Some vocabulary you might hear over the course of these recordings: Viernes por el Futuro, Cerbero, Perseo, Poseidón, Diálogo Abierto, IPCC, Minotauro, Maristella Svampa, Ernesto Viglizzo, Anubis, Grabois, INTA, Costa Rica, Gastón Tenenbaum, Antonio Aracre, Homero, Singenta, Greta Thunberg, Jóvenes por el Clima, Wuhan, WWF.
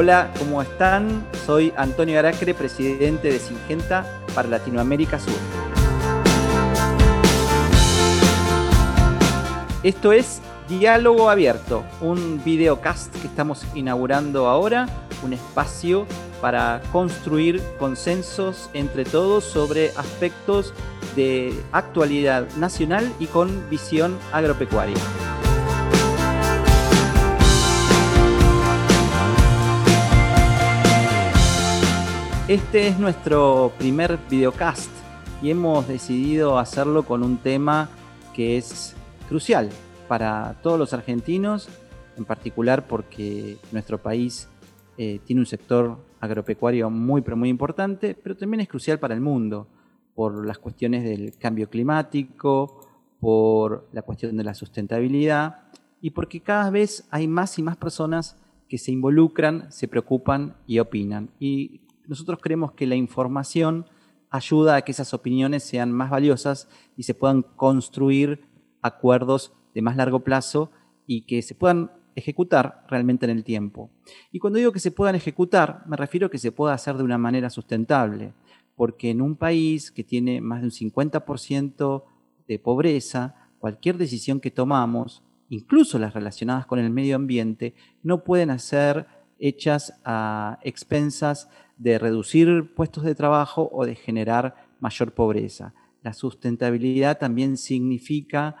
Hola, ¿cómo están? Soy Antonio Aracre, presidente de Singenta para Latinoamérica Sur. Esto es Diálogo Abierto, un videocast que estamos inaugurando ahora, un espacio para construir consensos entre todos sobre aspectos de actualidad nacional y con visión agropecuaria. Este es nuestro primer videocast y hemos decidido hacerlo con un tema que es crucial para todos los argentinos, en particular porque nuestro país tiene un sector agropecuario muy, pero muy importante, pero también es crucial para el mundo, por las cuestiones del cambio climático, por la cuestión de la sustentabilidad y porque cada vez hay más y más personas que se involucran, se preocupan y opinan. Y nosotros creemos que la información ayuda a que esas opiniones sean más valiosas y se puedan construir acuerdos de más largo plazo y que se puedan ejecutar realmente en el tiempo. Y cuando digo que se puedan ejecutar, me refiero a que se pueda hacer de una manera sustentable, porque en un país que tiene más de un 50% de pobreza, cualquier decisión que tomamos, incluso las relacionadas con el medio ambiente, no pueden ser hechas a expensas de reducir puestos de trabajo o de generar mayor pobreza. La sustentabilidad también significa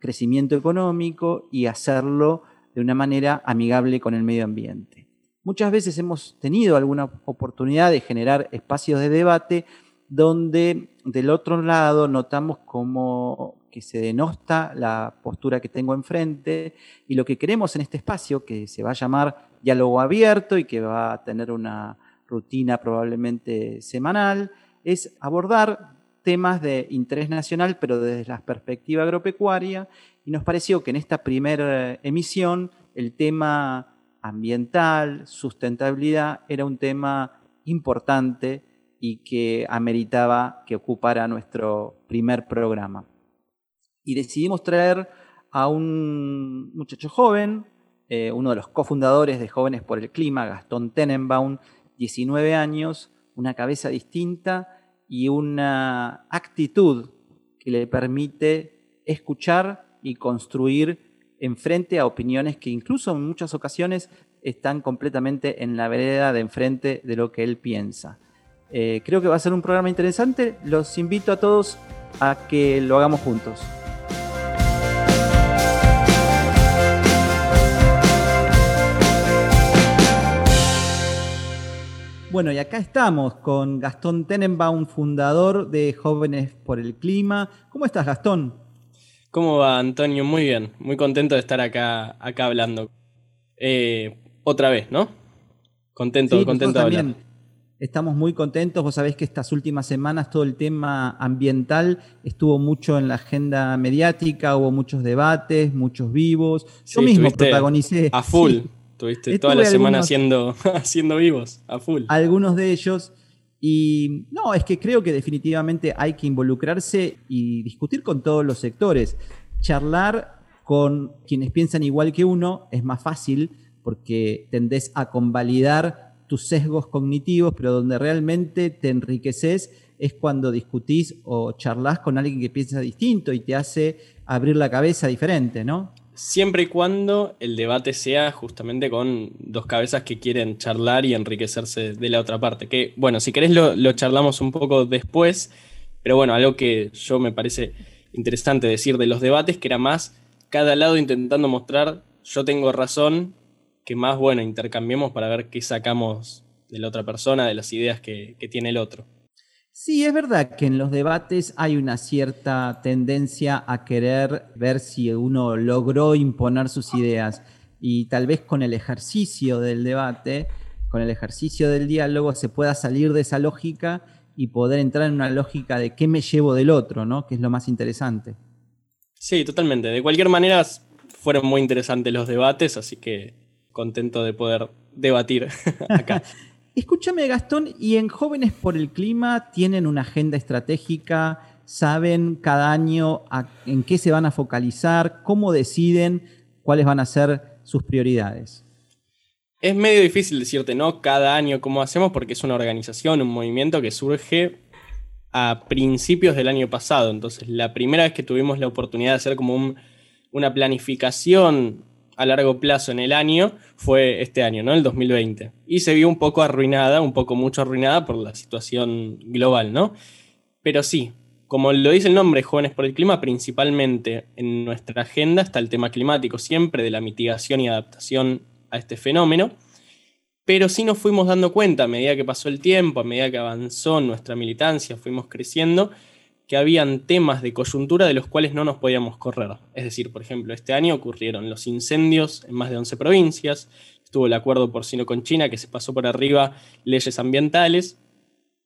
crecimiento económico y hacerlo de una manera amigable con el medio ambiente. Muchas veces hemos tenido alguna oportunidad de generar espacios de debate donde del otro lado notamos como que se denosta la postura que tengo enfrente, y lo que queremos en este espacio, que se va a llamar Diálogo Abierto y que va a tener una rutina probablemente semanal, es abordar temas de interés nacional, pero desde la perspectiva agropecuaria, y nos pareció que en esta primera emisión el tema ambiental, sustentabilidad, era un tema importante y que ameritaba que ocupara nuestro primer programa. Y decidimos traer a un muchacho joven, uno de los cofundadores de Jóvenes por el Clima, Gastón Tenenbaum, 19 años, una cabeza distinta y una actitud que le permite escuchar y construir enfrente a opiniones que incluso en muchas ocasiones están completamente en la vereda de enfrente de lo que él piensa. Creo que va a ser un programa interesante. Los invito a todos a que lo hagamos juntos. Bueno, y acá estamos con Gastón Tenenbaum, fundador de Jóvenes por el Clima. ¿Cómo estás, Gastón? ¿Cómo va, Antonio? Muy bien, muy contento de estar acá hablando. Otra vez, ¿no? Contento de hablar. Estamos muy contentos. Vos sabés que estas últimas semanas todo el tema ambiental estuvo mucho en la agenda mediática, hubo muchos debates, muchos vivos. Yo mismo protagonicé. A full. Sí. Estuviste toda la semana haciendo vivos, a full. Algunos de ellos. Y no, es que creo que definitivamente hay que involucrarse y discutir con todos los sectores. Charlar con quienes piensan igual que uno es más fácil porque tendés a convalidar tus sesgos cognitivos, pero donde realmente te enriqueces es cuando discutís o charlás con alguien que piensa distinto y te hace abrir la cabeza diferente, ¿no? Siempre y cuando el debate sea justamente con dos cabezas que quieren charlar y enriquecerse de la otra parte. Que, bueno, si querés lo charlamos un poco después, pero bueno, algo que yo me parece interesante decir de los debates, que era más cada lado intentando mostrar yo tengo razón, que más, bueno, intercambiemos para ver qué sacamos de la otra persona, de las ideas que tiene el otro. Sí, es verdad que en los debates hay una cierta tendencia a querer ver si uno logró imponer sus ideas, y tal vez con el ejercicio del debate, con el ejercicio del diálogo, se pueda salir de esa lógica y poder entrar en una lógica de qué me llevo del otro, ¿no? Que es lo más interesante. Sí, totalmente. De cualquier manera, fueron muy interesantes los debates, así que contento de poder debatir acá. Escúchame, Gastón, y en Jóvenes por el Clima tienen una agenda estratégica, saben cada año en qué se van a focalizar, cómo deciden cuáles van a ser sus prioridades. Es medio difícil decirte no cada año cómo hacemos porque es una organización, un movimiento que surge a principios del año pasado. Entonces, la primera vez que tuvimos la oportunidad de hacer como una planificación a largo plazo en el año fue este año, ¿no? El 2020. Y se vio un poco arruinada, mucho arruinada por la situación global, ¿no? Pero sí, como lo dice el nombre, Jóvenes por el Clima, principalmente en nuestra agenda está el tema climático, siempre de la mitigación y adaptación a este fenómeno, pero sí nos fuimos dando cuenta a medida que pasó el tiempo, a medida que avanzó nuestra militancia, fuimos creciendo, que habían temas de coyuntura de los cuales no nos podíamos correr. Es decir, por ejemplo, este año ocurrieron los incendios en más de 11 provincias, estuvo el acuerdo porcino con China que se pasó por arriba leyes ambientales,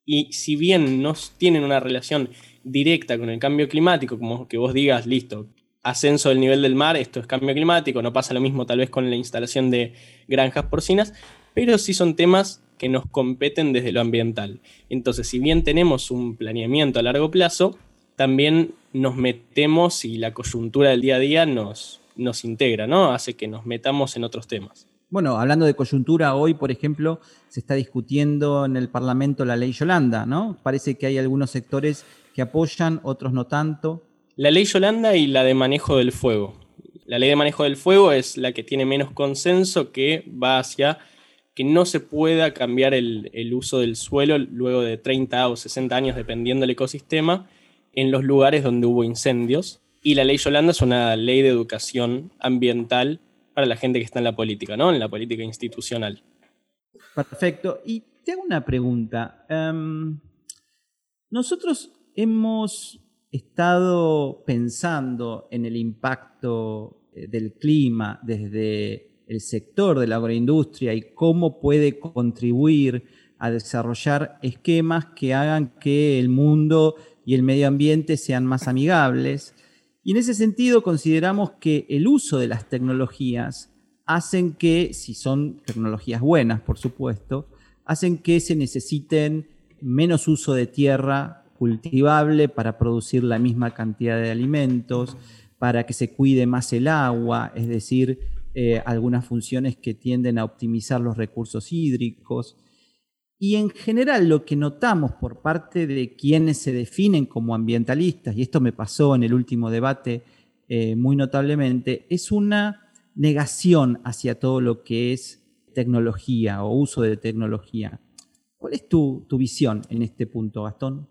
y si bien no tienen una relación directa con el cambio climático, como que vos digas, listo, ascenso del nivel del mar, esto es cambio climático, no pasa lo mismo tal vez con la instalación de granjas porcinas, pero sí son temas que nos competen desde lo ambiental. Entonces, si bien tenemos un planeamiento a largo plazo, también nos metemos y la coyuntura del día a día nos integra, ¿no? Hace que nos metamos en otros temas. Bueno, hablando de coyuntura, hoy, por ejemplo, se está discutiendo en el Parlamento la ley Yolanda, ¿no? Parece que hay algunos sectores que apoyan, otros no tanto. La ley Yolanda y la de manejo del fuego. La ley de manejo del fuego es la que tiene menos consenso, que va hacia que no se pueda cambiar el uso del suelo luego de 30 o 60 años, dependiendo del ecosistema, en los lugares donde hubo incendios. Y la ley Yolanda es una ley de educación ambiental para la gente que está en la política, ¿no? En la política institucional. Perfecto. Y te hago una pregunta. Nosotros hemos estado pensando en el impacto del clima desde el sector de la agroindustria y cómo puede contribuir a desarrollar esquemas que hagan que el mundo y el medio ambiente sean más amigables. Y en ese sentido consideramos que el uso de las tecnologías hacen que, si son tecnologías buenas, por supuesto, hacen que se necesiten menos uso de tierra cultivable para producir la misma cantidad de alimentos, para que se cuide más el agua, es decir, algunas funciones que tienden a optimizar los recursos hídricos. Y en general lo que notamos por parte de quienes se definen como ambientalistas, y esto me pasó en el último debate muy notablemente, es una negación hacia todo lo que es tecnología o uso de tecnología. ¿Cuál es tu visión en este punto, Gastón?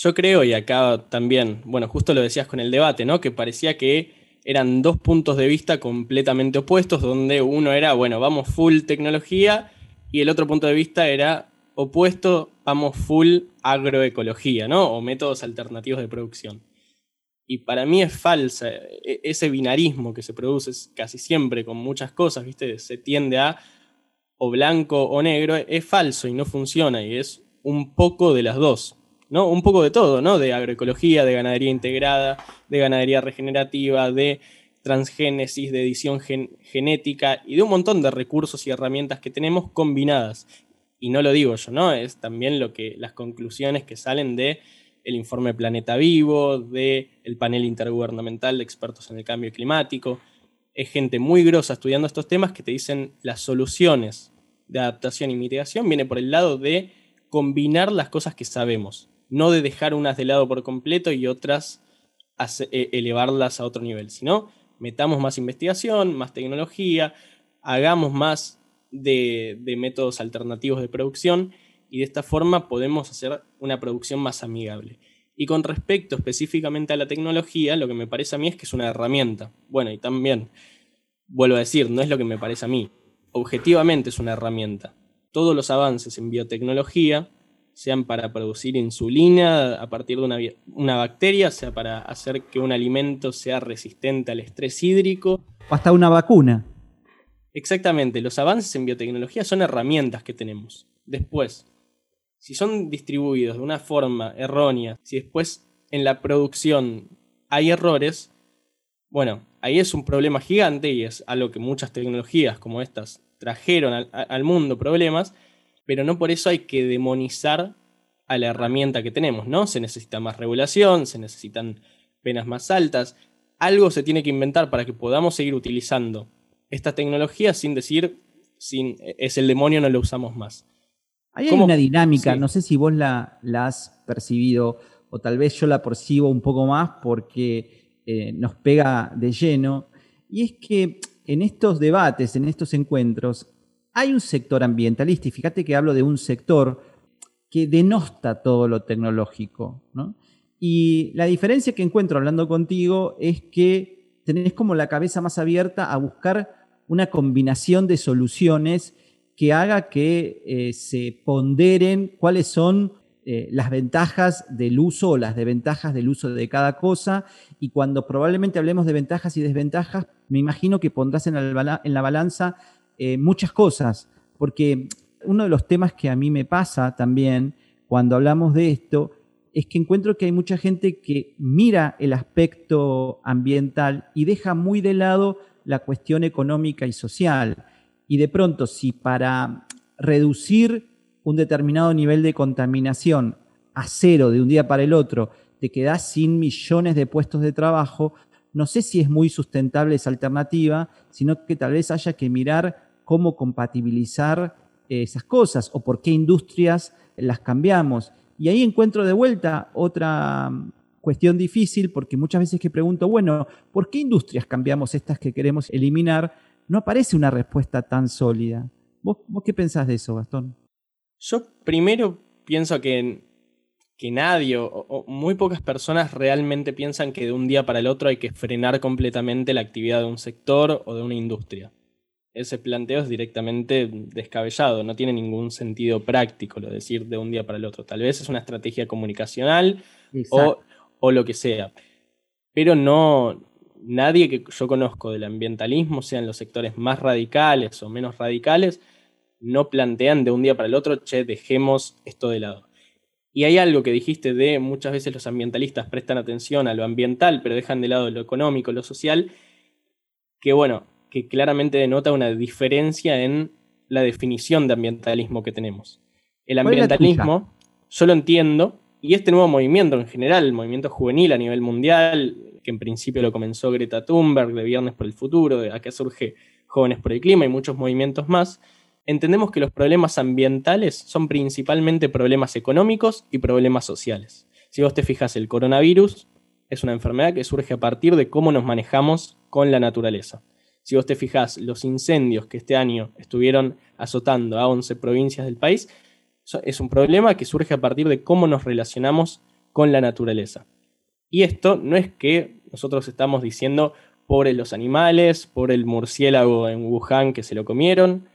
Yo creo, y acá también, bueno, justo lo decías con el debate, ¿no? Que parecía que eran dos puntos de vista completamente opuestos, donde uno era, bueno, vamos full tecnología, y el otro punto de vista era opuesto, vamos full agroecología, ¿no? O métodos alternativos de producción. Y para mí es falsa ese binarismo que se produce casi siempre con muchas cosas, ¿viste? Se tiende a o blanco o negro, es falso y no funciona, y es un poco de las dos. ¿No? Un poco de todo, ¿no? De agroecología, de ganadería integrada, de ganadería regenerativa, de transgénesis, de edición genética y de un montón de recursos y herramientas que tenemos combinadas. Y no lo digo yo, ¿no? Es también las conclusiones que salen de el informe Planeta Vivo, del panel intergubernamental de expertos en el cambio climático. Es gente muy grosa estudiando estos temas que te dicen las soluciones de adaptación y mitigación viene por el lado de combinar las cosas que sabemos, no de dejar unas de lado por completo y otras elevarlas a otro nivel, sino metamos más investigación, más tecnología, hagamos más de métodos alternativos de producción y de esta forma podemos hacer una producción más amigable. Y con respecto específicamente a la tecnología, lo que me parece a mí es que es una herramienta. Bueno, y también, vuelvo a decir, no es lo que me parece a mí, objetivamente es una herramienta. Todos los avances en biotecnología, sean para producir insulina a partir de una bacteria, sea para hacer que un alimento sea resistente al estrés hídrico. O hasta una vacuna. Exactamente, los avances en biotecnología son herramientas que tenemos. Después, si son distribuidos de una forma errónea, si después en la producción hay errores, bueno, ahí es un problema gigante y es algo que muchas tecnologías como estas trajeron al mundo problemas, pero no por eso hay que demonizar a la herramienta que tenemos, ¿no? Se necesita más regulación, se necesitan penas más altas, algo se tiene que inventar para que podamos seguir utilizando esta tecnología sin decir es el demonio, no lo usamos más. Hay ¿Cómo? Una dinámica, sí. No sé si vos la has percibido, o tal vez yo la percibo un poco más porque nos pega de lleno, y es que en estos debates, en estos encuentros, hay un sector ambientalista, y fíjate que hablo de un sector que denosta todo lo tecnológico, ¿no? Y la diferencia que encuentro hablando contigo es que tenés como la cabeza más abierta a buscar una combinación de soluciones que haga que se ponderen cuáles son las ventajas del uso o las desventajas del uso de cada cosa, y cuando probablemente hablemos de ventajas y desventajas, me imagino que pondrás en la balanza muchas cosas, porque uno de los temas que a mí me pasa también cuando hablamos de esto es que encuentro que hay mucha gente que mira el aspecto ambiental y deja muy de lado la cuestión económica y social. Y de pronto, si para reducir un determinado nivel de contaminación a cero de un día para el otro, te quedás sin millones de puestos de trabajo, no sé si es muy sustentable esa alternativa, sino que tal vez haya que mirar cómo compatibilizar esas cosas o por qué industrias las cambiamos. Y ahí encuentro de vuelta otra cuestión difícil, porque muchas veces que pregunto, bueno, ¿por qué industrias cambiamos estas que queremos eliminar? No aparece una respuesta tan sólida. ¿Vos qué pensás de eso, Gastón? Yo primero pienso que nadie o muy pocas personas realmente piensan que de un día para el otro hay que frenar completamente la actividad de un sector o de una industria. Ese planteo es directamente descabellado, no tiene ningún sentido práctico lo de decir de un día para el otro. Tal vez es una estrategia comunicacional o lo que sea, pero no... Nadie que yo conozco del ambientalismo, sean los sectores más radicales o menos radicales, no plantean de un día para el otro, che, dejemos esto de lado. Y hay algo que dijiste de muchas veces los ambientalistas prestan atención a lo ambiental, pero dejan de lado lo económico, lo social, que bueno, que claramente denota una diferencia en la definición de ambientalismo que tenemos. El ambientalismo, yo lo entiendo, y este nuevo movimiento en general, el movimiento juvenil a nivel mundial, que en principio lo comenzó Greta Thunberg, de Viernes por el Futuro, de acá surge Jóvenes por el Clima y muchos movimientos más, entendemos que los problemas ambientales son principalmente problemas económicos y problemas sociales. Si vos te fijas, el coronavirus es una enfermedad que surge a partir de cómo nos manejamos con la naturaleza. Si vos te fijas, los incendios que este año estuvieron azotando a 11 provincias del país, es un problema que surge a partir de cómo nos relacionamos con la naturaleza. Y esto no es que nosotros estamos diciendo pobres los animales, pobre el murciélago en Wuhan que se lo comieron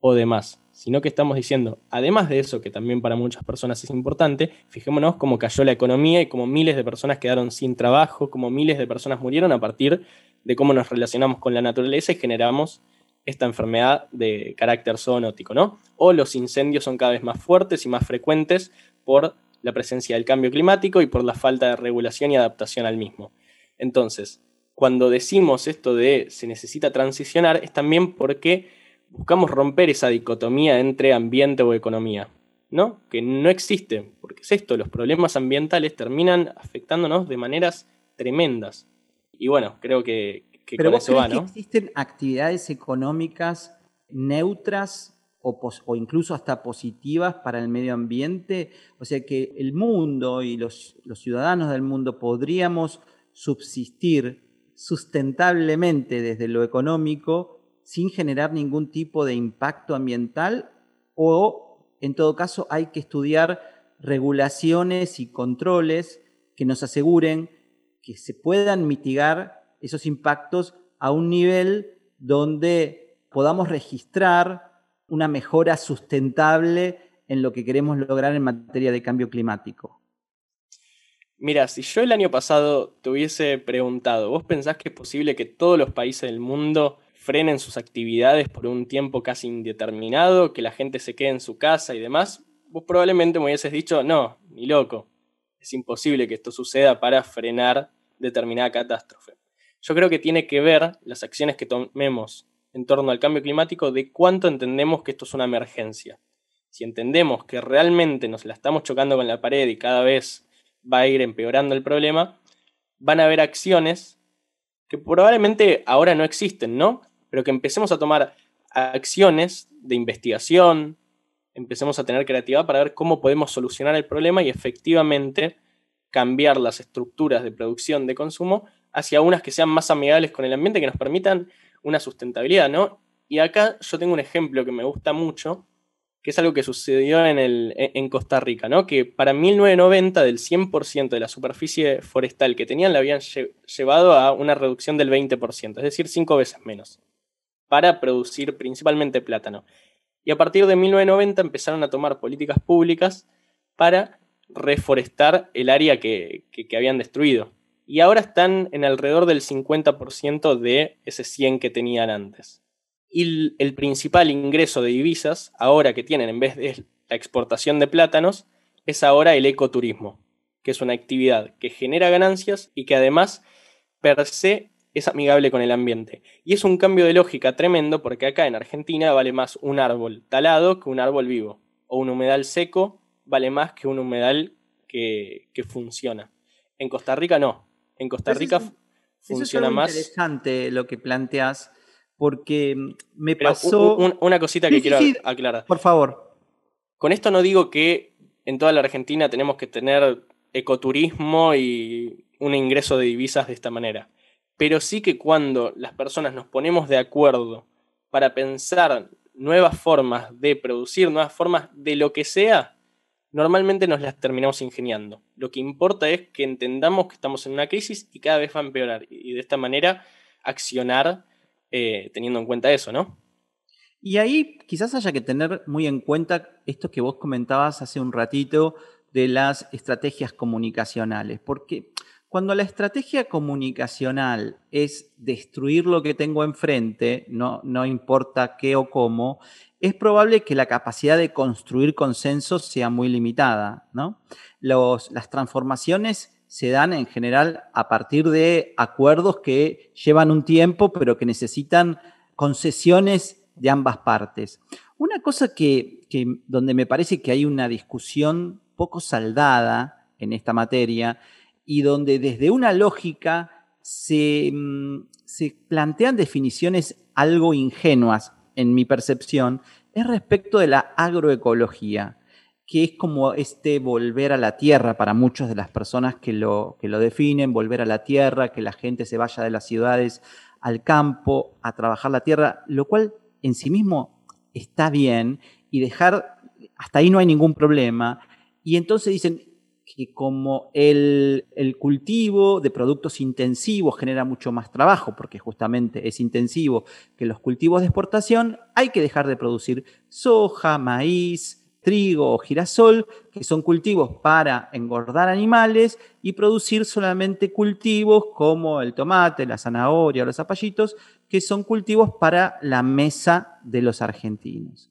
o demás, sino que estamos diciendo, además de eso, que también para muchas personas es importante, fijémonos cómo cayó la economía y cómo miles de personas quedaron sin trabajo, cómo miles de personas murieron a partir de cómo nos relacionamos con la naturaleza y generamos esta enfermedad de carácter zoonótico, ¿no? O los incendios son cada vez más fuertes y más frecuentes por la presencia del cambio climático y por la falta de regulación y adaptación al mismo. Entonces, cuando decimos esto de se necesita transicionar, es también porque buscamos romper esa dicotomía entre ambiente o economía, ¿no? Que no existe, porque es esto, los problemas ambientales terminan afectándonos de maneras tremendas. Y bueno, creo que pero con eso va, ¿no? ¿Pero vos crees que existen actividades económicas neutras o incluso hasta positivas para el medio ambiente? O sea, que el mundo y los ciudadanos del mundo podríamos subsistir sustentablemente desde lo económico sin generar ningún tipo de impacto ambiental, o en todo caso hay que estudiar regulaciones y controles que nos aseguren que se puedan mitigar esos impactos a un nivel donde podamos registrar una mejora sustentable en lo que queremos lograr en materia de cambio climático. Mira, si yo el año pasado te hubiese preguntado, ¿vos pensás que es posible que todos los países del mundo frenen sus actividades por un tiempo casi indeterminado, que la gente se quede en su casa y demás? Vos probablemente me hubieses dicho, no, ni loco, es imposible que esto suceda para frenar determinada catástrofe. Yo creo que tiene que ver las acciones que tomemos en torno al cambio climático, de cuánto entendemos que esto es una emergencia. Si entendemos que realmente nos la estamos chocando con la pared y cada vez va a ir empeorando el problema, van a haber acciones que probablemente ahora no existen, ¿no? Pero que empecemos a tomar acciones de investigación, empecemos a tener creatividad para ver cómo podemos solucionar el problema y efectivamente cambiar las estructuras de producción de consumo hacia unas que sean más amigables con el ambiente, que nos permitan una sustentabilidad, ¿no? Y acá yo tengo un ejemplo que me gusta mucho, que es algo que sucedió en Costa Rica, ¿no? Que para 1990 del 100% de la superficie forestal que tenían la habían llevado a una reducción del 20%, es decir, 5 veces menos, para producir principalmente plátano. Y a partir de 1990 empezaron a tomar políticas públicas para reforestar el área que habían destruido. Y ahora están en alrededor del 50% de ese 100 que tenían antes. Y el principal ingreso de divisas ahora que tienen, en vez de la exportación de plátanos, es ahora el ecoturismo, que es una actividad que genera ganancias y que además per se es amigable con el ambiente. Y es un cambio de lógica tremendo porque acá en Argentina vale más un árbol talado que un árbol vivo, o un humedal seco vale más que un humedal que funciona. En Costa Rica no. En Costa Rica funciona más. Es interesante lo que planteas, porque me pasó... Una cosita que quiero aclarar. Por favor. Con esto no digo que en toda la Argentina tenemos que tener ecoturismo y un ingreso de divisas de esta manera. Pero sí que cuando las personas nos ponemos de acuerdo para pensar nuevas formas de producir, nuevas formas de lo que sea, normalmente nos las terminamos ingeniando. Lo que importa es que entendamos que estamos en una crisis y cada vez va a empeorar. Y de esta manera accionar teniendo en cuenta eso, ¿no? Y ahí quizás haya que tener muy en cuenta esto que vos comentabas hace un ratito de las estrategias comunicacionales. Porque cuando la estrategia comunicacional es destruir lo que tengo enfrente, no importa qué o cómo, es probable que la capacidad de construir consensos sea muy limitada, ¿no? Las transformaciones se dan en general a partir de acuerdos que llevan un tiempo, pero que necesitan concesiones de ambas partes. Una cosa que donde me parece que hay una discusión poco saldada en esta materia y donde desde una lógica se plantean definiciones algo ingenuas, en mi percepción, es respecto de la agroecología, que es como este volver a la tierra para muchas de las personas que lo definen, volver a la tierra, que la gente se vaya de las ciudades al campo a trabajar la tierra, lo cual en sí mismo está bien y dejar, hasta ahí no hay ningún problema. Y entonces dicen que como el cultivo de productos intensivos genera mucho más trabajo, porque justamente es intensivo que los cultivos de exportación, hay que dejar de producir soja, maíz, trigo o girasol, que son cultivos para engordar animales y producir solamente cultivos como el tomate, la zanahoria o los zapallitos, que son cultivos para la mesa de los argentinos.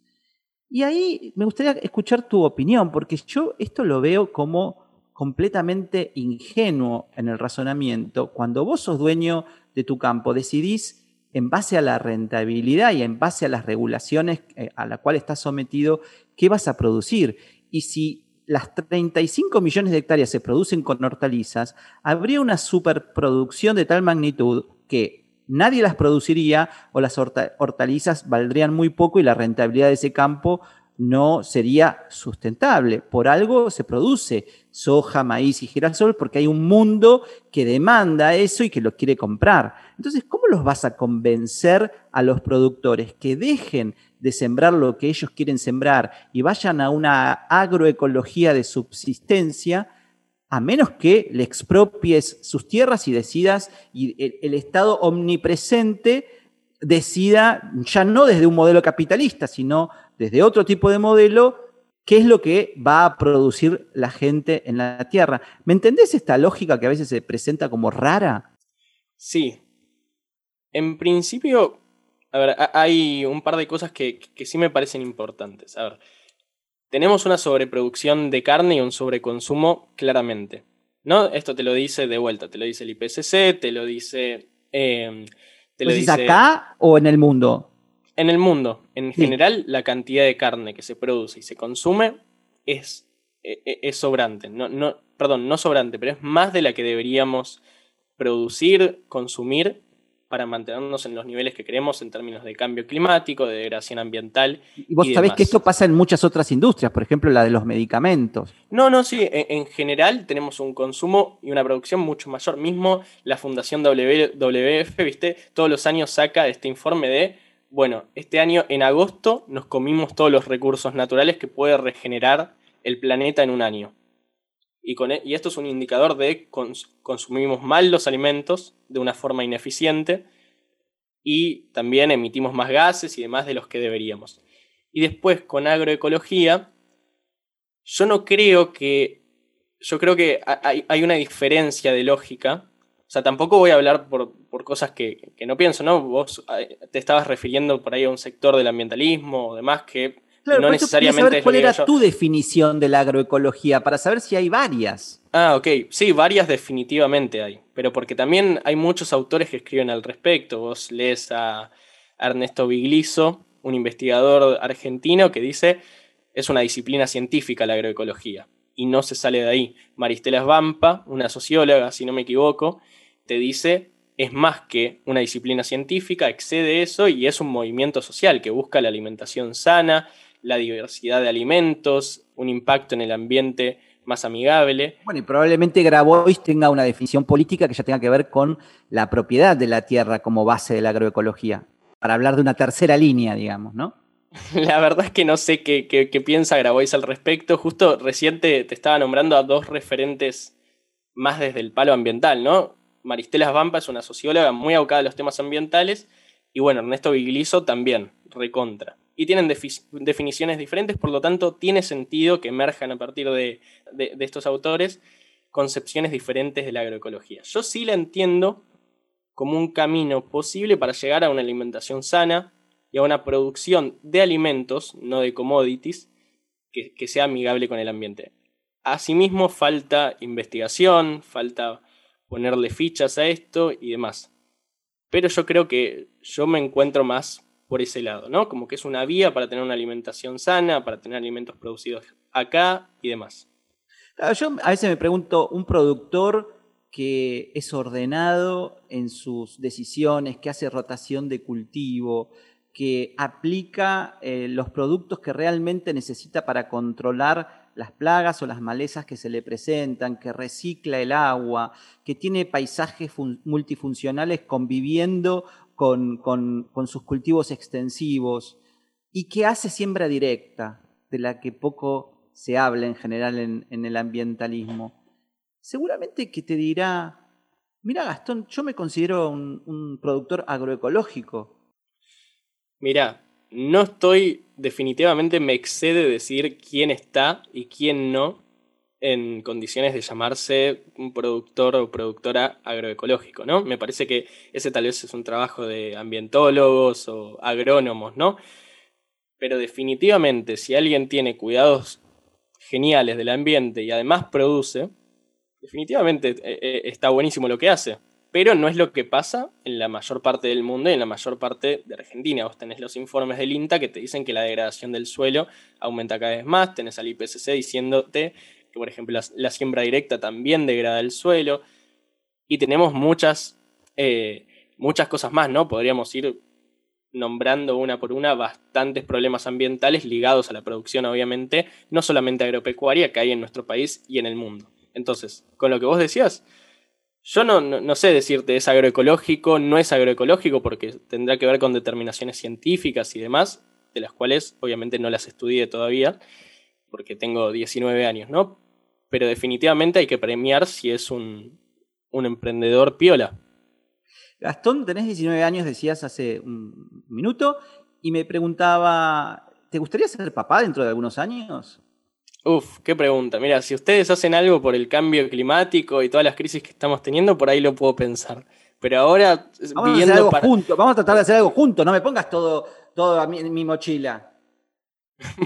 Y ahí me gustaría escuchar tu opinión, porque yo esto lo veo como completamente ingenuo en el razonamiento. Cuando vos sos dueño de tu campo, decidís en base a la rentabilidad y en base a las regulaciones a la cual estás sometido, qué vas a producir. Y si las 35 millones de hectáreas se producen con hortalizas, habría una superproducción de tal magnitud que nadie las produciría o las hortalizas valdrían muy poco y la rentabilidad de ese campo no sería sustentable. Por algo se produce soja, maíz y girasol porque hay un mundo que demanda eso y que lo quiere comprar. Entonces, ¿cómo los vas a convencer a los productores que dejen de sembrar lo que ellos quieren sembrar y vayan a una agroecología de subsistencia, a menos que le expropies sus tierras y decidas, y el Estado omnipresente decida, ya no desde un modelo capitalista, sino desde otro tipo de modelo, qué es lo que va a producir la gente en la tierra? ¿Me entendés esta lógica que a veces se presenta como rara? Sí. En principio, a ver, hay un par de cosas que sí me parecen importantes. A ver. Tenemos una sobreproducción de carne y un sobreconsumo, claramente, ¿no? Esto te lo dice de vuelta, te lo dice el IPCC, te lo dice... ¿Lo dice acá o en el mundo? En el mundo. En general, la cantidad de carne que se produce y se consume es sobrante. No sobrante, pero es más de la que deberíamos producir, consumir para mantenernos en los niveles que queremos en términos de cambio climático, de degradación ambiental. Y vos sabés que esto pasa en muchas otras industrias, por ejemplo la de los medicamentos. No, sí, en general tenemos un consumo y una producción mucho mayor. Mismo la Fundación WWF, ¿viste? Todos los años saca este informe de, bueno, este año en agosto nos comimos todos los recursos naturales que puede regenerar el planeta en un año. Y esto es un indicador de consumimos mal los alimentos de una forma ineficiente y también emitimos más gases y demás de los que deberíamos. Y después con agroecología, yo creo que hay una diferencia de lógica. O sea, tampoco voy a hablar por cosas que no pienso, ¿no? Vos te estabas refiriendo por ahí a un sector del ambientalismo o demás que... Claro, no necesariamente saber cuál era tu definición de la agroecología, para saber si hay varias. Ah, ok. Sí, varias definitivamente hay. Pero porque también hay muchos autores que escriben al respecto. Vos lees a Ernesto Viglizzo, un investigador argentino que dice es una disciplina científica la agroecología y no se sale de ahí. Maristella Svampa, una socióloga, si no me equivoco, te dice es más que una disciplina científica, excede eso y es un movimiento social que busca la alimentación sana, la diversidad de alimentos, un impacto en el ambiente más amigable. Bueno, y probablemente Grabois tenga una definición política que ya tenga que ver con la propiedad de la tierra como base de la agroecología, para hablar de una tercera línea, digamos, ¿no? La verdad es que no sé qué piensa Grabois al respecto. Justo recién te estaba nombrando a dos referentes más desde el palo ambiental, ¿no? Maristella Svampa es una socióloga muy abocada a los temas ambientales y, bueno, Ernesto Viglizzo también, recontra. Y tienen definiciones diferentes, por lo tanto tiene sentido que emerjan a partir de estos autores concepciones diferentes de la agroecología. Yo sí la entiendo como un camino posible para llegar a una alimentación sana y a una producción de alimentos, no de commodities, que sea amigable con el ambiente. Asimismo falta investigación, falta ponerle fichas a esto y demás. Pero yo creo que yo me encuentro más por ese lado, ¿no? Como que es una vía para tener una alimentación sana, para tener alimentos producidos acá y demás. Yo a veces me pregunto, un productor que es ordenado en sus decisiones, que hace rotación de cultivo, que aplica los productos que realmente necesita para controlar las plagas o las malezas que se le presentan, que recicla el agua, que tiene paisajes multifuncionales conviviendo con sus cultivos extensivos y que hace siembra directa, de la que poco se habla en general en el ambientalismo, seguramente que te dirá, mirá Gastón, yo me considero un productor agroecológico. Mirá, no estoy, definitivamente me excede decir quién está y quién no en condiciones de llamarse un productor o productora agroecológico, ¿no? Me parece que ese tal vez es un trabajo de ambientólogos o agrónomos, ¿no? Pero definitivamente si alguien tiene cuidados geniales del ambiente y además produce, definitivamente está buenísimo lo que hace, pero no es lo que pasa en la mayor parte del mundo y en la mayor parte de Argentina. Vos tenés los informes del INTA que te dicen que la degradación del suelo aumenta cada vez más, tenés al IPCC diciéndote que, por ejemplo, la siembra directa también degrada el suelo, y tenemos muchas cosas más, ¿no? Podríamos ir nombrando una por una bastantes problemas ambientales ligados a la producción, obviamente, no solamente agropecuaria, que hay en nuestro país y en el mundo. Entonces, con lo que vos decías, yo no sé decirte es agroecológico, no es agroecológico, porque tendrá que ver con determinaciones científicas y demás, de las cuales obviamente no las estudié todavía, porque tengo 19 años, ¿no? Pero definitivamente hay que premiar si es un emprendedor piola. Gastón, tenés 19 años, decías hace un minuto, y me preguntaba, ¿te gustaría ser papá dentro de algunos años? Uf, qué pregunta. Mirá, si ustedes hacen algo por el cambio climático y todas las crisis que estamos teniendo, por ahí lo puedo pensar. Pero ahora... Vamos a tratar de hacer algo juntos, no me pongas todo en mi mochila.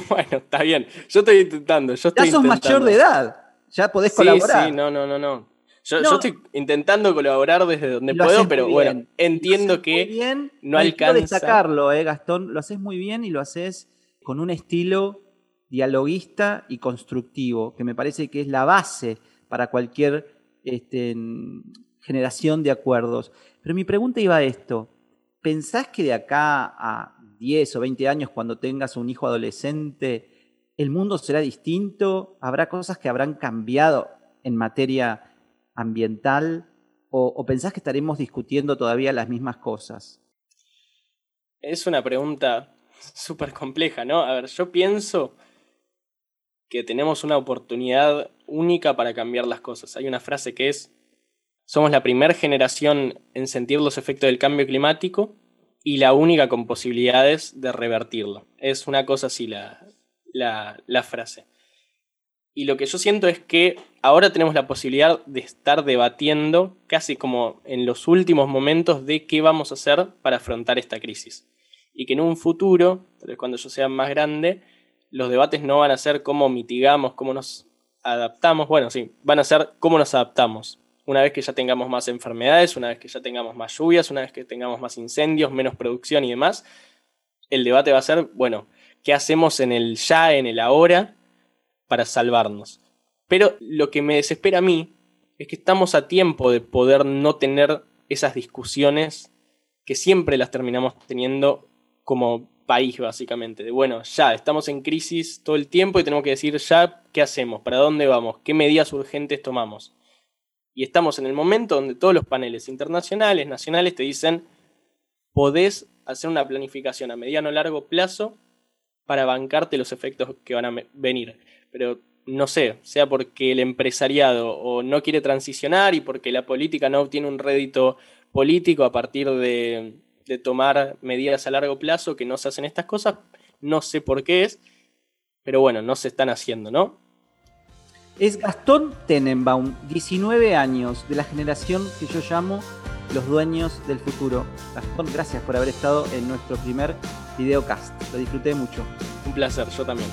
Bueno, está bien. Ya sos mayor de edad. Ya podés colaborar. Sí, no. Yo estoy intentando colaborar desde donde puedo, pero bueno, entiendo que no alcanza. Quiero destacarlo, Gastón. Lo haces muy bien y lo haces con un estilo dialoguista y constructivo, que me parece que es la base para cualquier generación de acuerdos. Pero mi pregunta iba a esto. ¿Pensás que de acá a 10 o 20 años, cuando tengas un hijo adolescente, el mundo será distinto? ¿Habrá cosas que habrán cambiado en materia ambiental? ¿O pensás que estaremos discutiendo todavía las mismas cosas? Es una pregunta súper compleja, ¿no? A ver, yo pienso que tenemos una oportunidad única para cambiar las cosas. Hay una frase que es: somos la primera generación en sentir los efectos del cambio climático y la única con posibilidades de revertirlo. Es una cosa así la frase. Y lo que yo siento es que ahora tenemos la posibilidad de estar debatiendo, casi como en los últimos momentos, de qué vamos a hacer para afrontar esta crisis. Y que en un futuro, tal vez cuando yo sea más grande, los debates no van a ser cómo mitigamos, cómo nos adaptamos. Bueno, sí, van a ser cómo nos adaptamos. Una vez que ya tengamos más enfermedades, una vez que ya tengamos más lluvias, una vez que tengamos más incendios, menos producción y demás, el debate va a ser, bueno, ¿qué hacemos en el ya, en el ahora, para salvarnos? Pero lo que me desespera a mí es que estamos a tiempo de poder no tener esas discusiones que siempre las terminamos teniendo como país, básicamente. De bueno, ya, estamos en crisis todo el tiempo y tenemos que decir ya, ¿qué hacemos? ¿Para dónde vamos? ¿Qué medidas urgentes tomamos? Y estamos en el momento donde todos los paneles internacionales, nacionales, te dicen: podés hacer una planificación a mediano o largo plazo para bancarte los efectos que van a venir. Pero no sé, sea porque el empresariado o no quiere transicionar y porque la política no obtiene un rédito político a partir de tomar medidas a largo plazo, que no se hacen estas cosas. No sé por qué es, pero bueno, no se están haciendo, ¿no? Es Gastón Tenenbaum, 19 años, de la generación que yo llamo los dueños del futuro. Gastón, gracias por haber estado en nuestro primer videocast. Lo disfruté mucho. Un placer, yo también.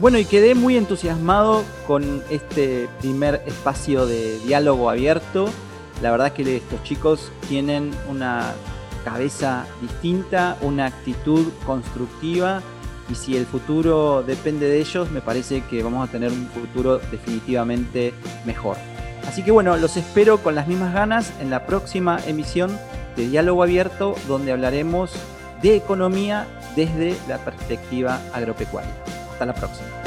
Bueno, y quedé muy entusiasmado con este primer espacio de diálogo abierto. La verdad es que estos chicos tienen una cabeza distinta, una actitud constructiva, y si el futuro depende de ellos, me parece que vamos a tener un futuro definitivamente mejor. Así que bueno, los espero con las mismas ganas en la próxima emisión de Diálogo Abierto, donde hablaremos de economía desde la perspectiva agropecuaria. Hasta la próxima.